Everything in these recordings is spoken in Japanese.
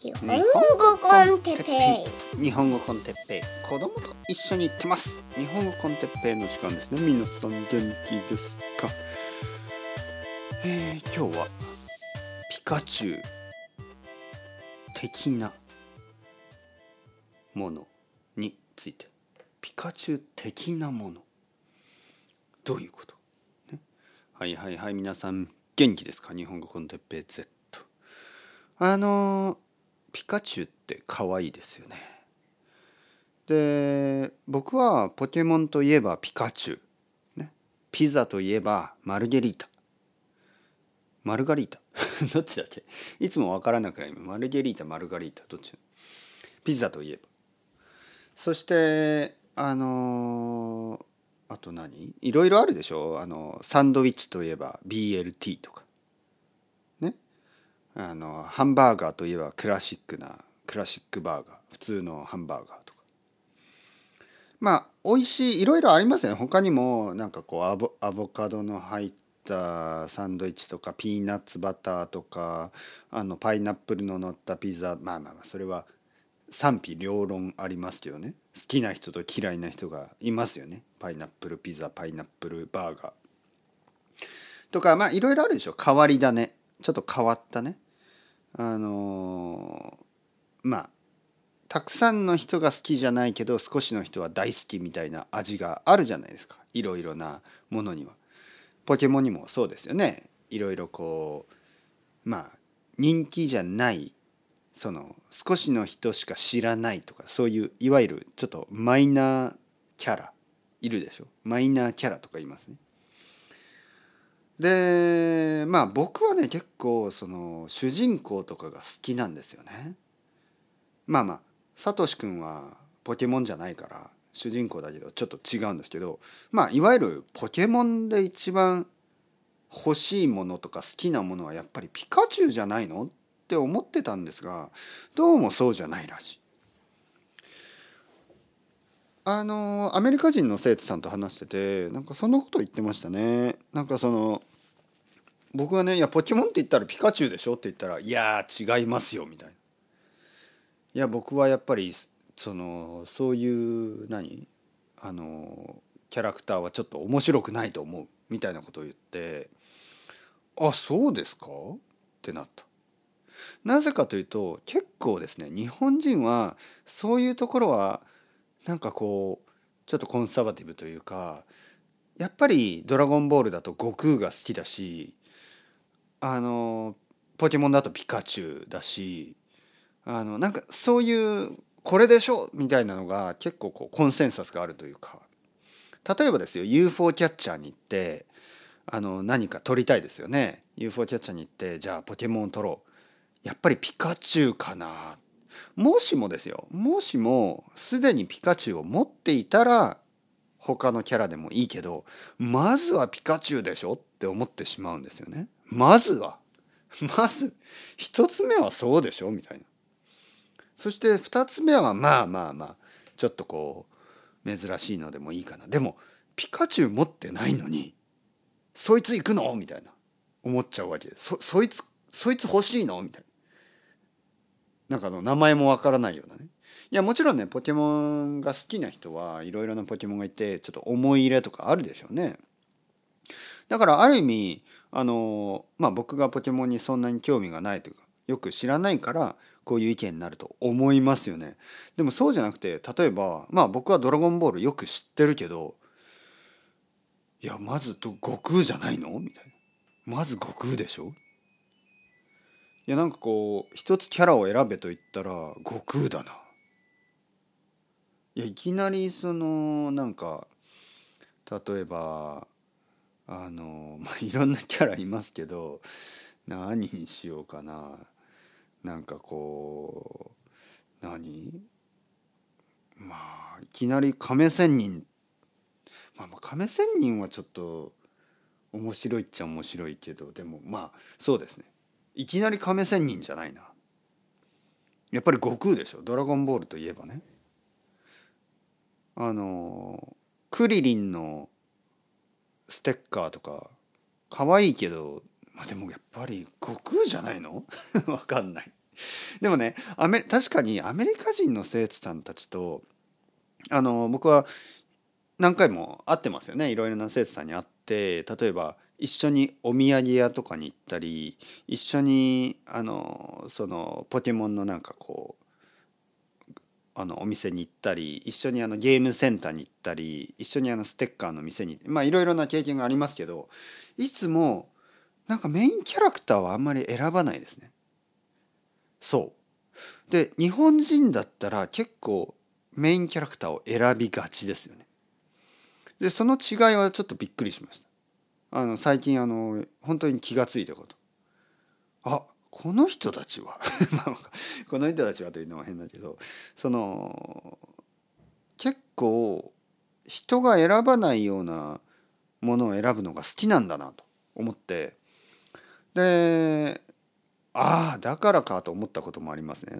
日本語コンテッペイ、日本語コンテッペイ、子供と一緒に行ってます。日本語コンテッペイの時間ですね。皆さん元気ですか？今日はピカチュウ的なものについて。ピカチュウ的なもの、どういうこと、ね、はい、皆さん元気ですか？日本語コンテッペイ Z。ピカチュウって可愛いですよね。で、僕はポケモンといえばピカチュウ、ね、ピザといえばマルゲリータどっちだっけ、いつもわからなくない。マルゲリータどっち、ピザといえば、そしてあと何、いろいろあるでしょ。サンドイッチといえば BLT とかハンバーガーといえばクラシックバーガー、普通のハンバーガーとか、まあ美味しいいろいろありますね。他にもなんかこうアボカドの入ったサンドイッチとか、ピーナッツバターとか、パイナップルの乗ったピザ、まあそれは賛否両論ありますけどね。好きな人と嫌いな人がいますよね。パイナップルピザ、パイナップルバーガーとか、まあいろいろあるでしょ。変わりだね、ちょっと変わったね。たくさんの人が好きじゃないけど少しの人は大好きみたいな味があるじゃないですか、いろいろなものには。ポケモンにもそうですよね。いろいろこう人気じゃない、その少しの人しか知らないとか、そういういわゆるちょっとマイナーキャラいるでしょ。マイナーキャラとかいますね。で僕はね、結構その主人公とかが好きなんですよね。サトシ君はポケモンじゃないから主人公だけどちょっと違うんですけど、いわゆるポケモンで一番欲しいものとか好きなものはやっぱりピカチュウじゃないのって思ってたんですが、どうもそうじゃないらしい。アメリカ人の生徒さんと話してて、なんかそんなこと言ってましたね。なんかその僕がね、いやポケモンって言ったらピカチュウでしょって言ったら、いや違いますよみたいな。いや僕はやっぱりそういうキャラクターはちょっと面白くないと思うみたいなことを言って、あ、そうですかってなった。なぜかというと、結構ですね、日本人はそういうところはなんかこうちょっとコンサバティブというか、やっぱりドラゴンボールだと悟空が好きだし、ポケモンだとピカチュウだし、なんかそういうこれでしょみたいなのが結構こうコンセンサスがあるというか、例えばですよ、 UFO キャッチャーに行って何か撮りたいですよね。 UFO キャッチャーに行って、じゃあポケモンを撮ろう、やっぱりピカチュウかな。もしもすでにピカチュウを持っていたら他のキャラでもいいけど、まずはピカチュウでしょって思ってしまうんですよね。まず一つ目はそうでしょみたいな。そして二つ目はまあちょっとこう珍しいのでもいいかな。でもピカチュウ持ってないのにそいつ行くのみたいな思っちゃうわけです。そいつ欲しいのみたいな。なんか名前もわからないようなね。いやもちろんね、ポケモンが好きな人はいろいろなポケモンがいて、ちょっと思い入れとかあるでしょうね。だからある意味僕がポケモンにそんなに興味がないというかよく知らないからこういう意見になると思いますよね。でもそうじゃなくて、例えば僕はドラゴンボールよく知ってるけど、いやまず悟空じゃないのみたいな。まず悟空でしょ。いやなんかこう一つキャラを選べと言ったら悟空だな。いきなりなんか例えばいろんなキャラいますけど、何にしようかな。なんかこういきなり亀仙人、亀仙人はちょっと面白いっちゃ面白いけど、でもそうですね、いきなり亀仙人じゃないな。やっぱり悟空でしょ。ドラゴンボールといえばね、クリリンのステッカーとか可愛いけど、でもやっぱり悟空じゃないのわかんないでもね、確かにアメリカ人の生徒さんたちと僕は何回も会ってますよね。いろいろな生徒さんに会って、例えば一緒にお土産屋とかに行ったり、一緒にそのポケモンのなんかこうお店に行ったり、一緒にゲームセンターに行ったり、一緒にステッカーの店に、いろいろな経験がありますけど、いつもなんかメインキャラクターはあんまり選ばないですね。そうで、日本人だったら結構メインキャラクターを選びがちですよね。でその違いはちょっとびっくりしました。最近本当に気がついたこと、この人たちはこの人たちはというのは変だけど、結構人が選ばないようなものを選ぶのが好きなんだなと思って、でだからかと思ったこともありますね。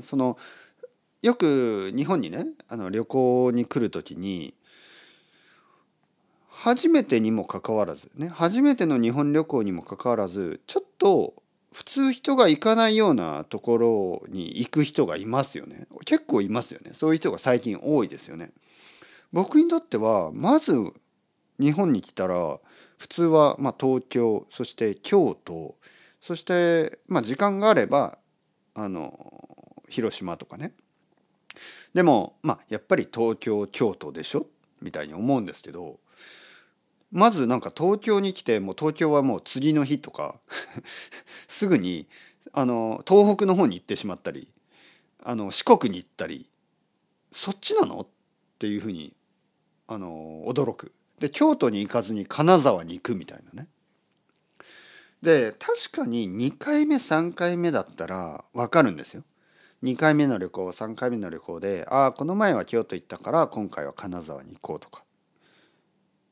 よく日本にね、旅行に来るときに、初めてにもかかわらずね、初めての日本旅行にもかかわらず、ちょっと普通人が行かないようなところに行く人がいますよね。結構いますよね。そういう人が最近多いですよね。僕にとってはまず日本に来たら、普通は東京、そして京都、そして時間があれば広島とかね。でもやっぱり東京京都でしょみたいに思うんですけど、まずなんか東京に来て、もう東京はもう次の日とかすぐに東北の方に行ってしまったり、四国に行ったり、そっちなのっていうふうに驚く。で京都に行かずに金沢に行くみたいなね。で確かに2回目3回目だったら分かるんですよ。2回目の旅行、3回目の旅行で、この前は京都行ったから今回は金沢に行こうとか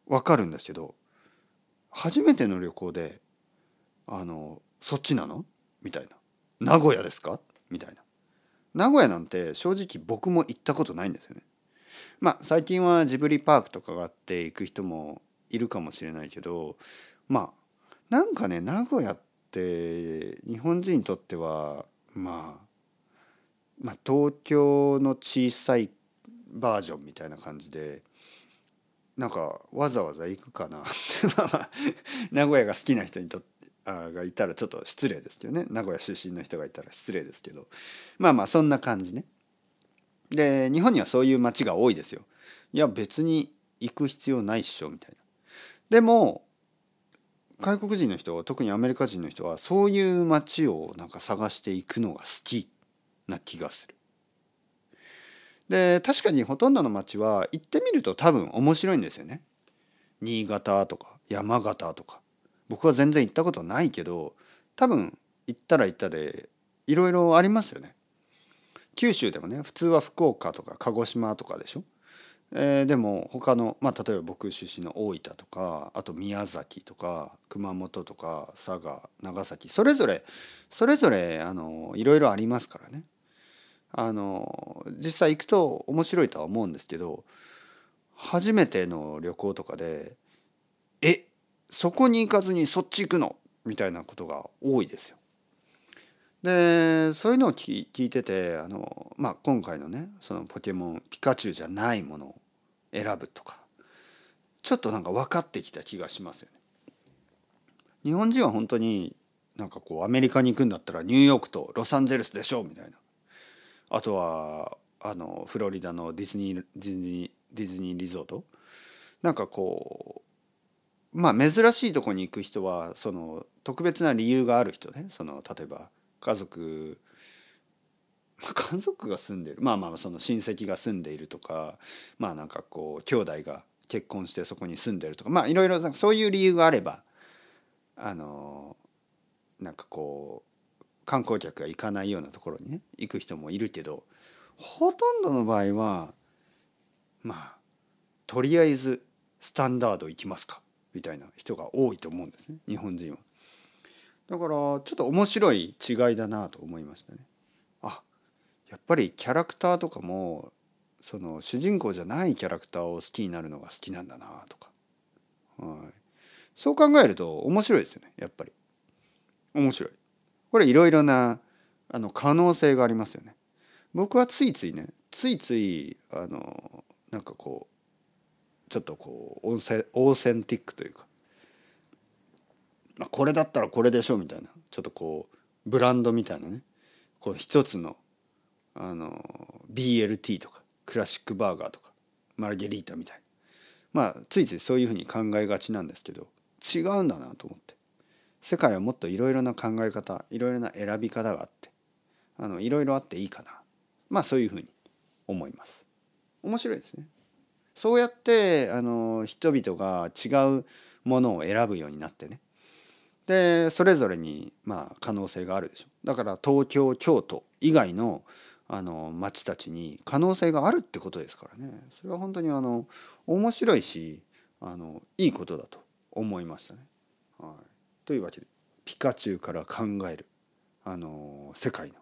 わかるんですけど、初めての旅行でそっちなのみたいな、名古屋ですかみたいな。名古屋なんて正直僕も行ったことないんですよね。最近はジブリパークとかがあって行く人もいるかもしれないけど、なんかね、名古屋って日本人にとっては東京の小さいバージョンみたいな感じで、なんかわざわざ行くかな名古屋が好きな人にがいたらちょっと失礼ですけどね、名古屋出身の人がいたら失礼ですけど、そんな感じね。で日本にはそういう街が多いですよ。いや別に行く必要ないっしょみたいな。でも外国人の人、特にアメリカ人の人はそういう街をなんか探していくのが好きな気がする。で確かにほとんどの町は行ってみると多分面白いんですよね。新潟とか山形とか、僕は全然行ったことないけど、多分行ったら行ったでいろいろありますよね。九州でもね、普通は福岡とか鹿児島とかでしょ、でも他の、例えば僕出身の大分とか、あと宮崎とか熊本とか佐賀、長崎、それぞれいろいろありますからね。実際行くと面白いとは思うんですけど、初めての旅行とかでそこに行かずにそっち行くのみたいなことが多いですよ。でそういうのを聞いてて、今回のね、そのポケモンピカチュウじゃないものを選ぶとか、ちょっとなんか分かってきた気がしますよね。日本人は本当になんかこう、アメリカに行くんだったらニューヨークとロサンゼルスでしょみたいな。あとはフロリダのディズニーリゾート、なんかこう珍しいとこに行く人はその特別な理由がある人ね。例えば家族が住んでる、その親戚が住んでいるとか、なんかこう兄弟が結婚してそこに住んでるとか、いろいろそういう理由があればなんかこう観光客が行かないようなところにね、行く人もいるけど、ほとんどの場合はとりあえずスタンダード行きますかみたいな人が多いと思うんですね、日本人は。だからちょっと面白い違いだなと思いましたね。やっぱりキャラクターとかも、その主人公じゃないキャラクターを好きになるのが好きなんだなとか、そう考えると面白いですよね。やっぱり面白い。これいろいろな可能性がありますよね。僕はついついなんかこうちょっとこうオーセンティックというか、まあ、これだったらこれでしょみたいな、ちょっとこうブランドみたいなね、こう一つのBLT とかクラシックバーガーとかマルゲリータみたいな、まあついついそういうふうに考えがちなんですけど、違うんだなと思って、世界はもっといろいろな考え方、いろいろな選び方があって、いろいろあっていいかな、まあそういうふうに思います。面白いですね。そうやって人々が違うものを選ぶようになってね、でそれぞれにまあ可能性があるでしょ。だから東京、京都以外の町たちに可能性があるってことですからね。それは本当に面白いしいいことだと思いましたね、はい、というわけでピカチュウから考える世界の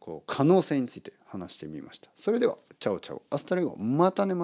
こう可能性について話してみました。それではチャオチャオ、アスタレゴ、またね。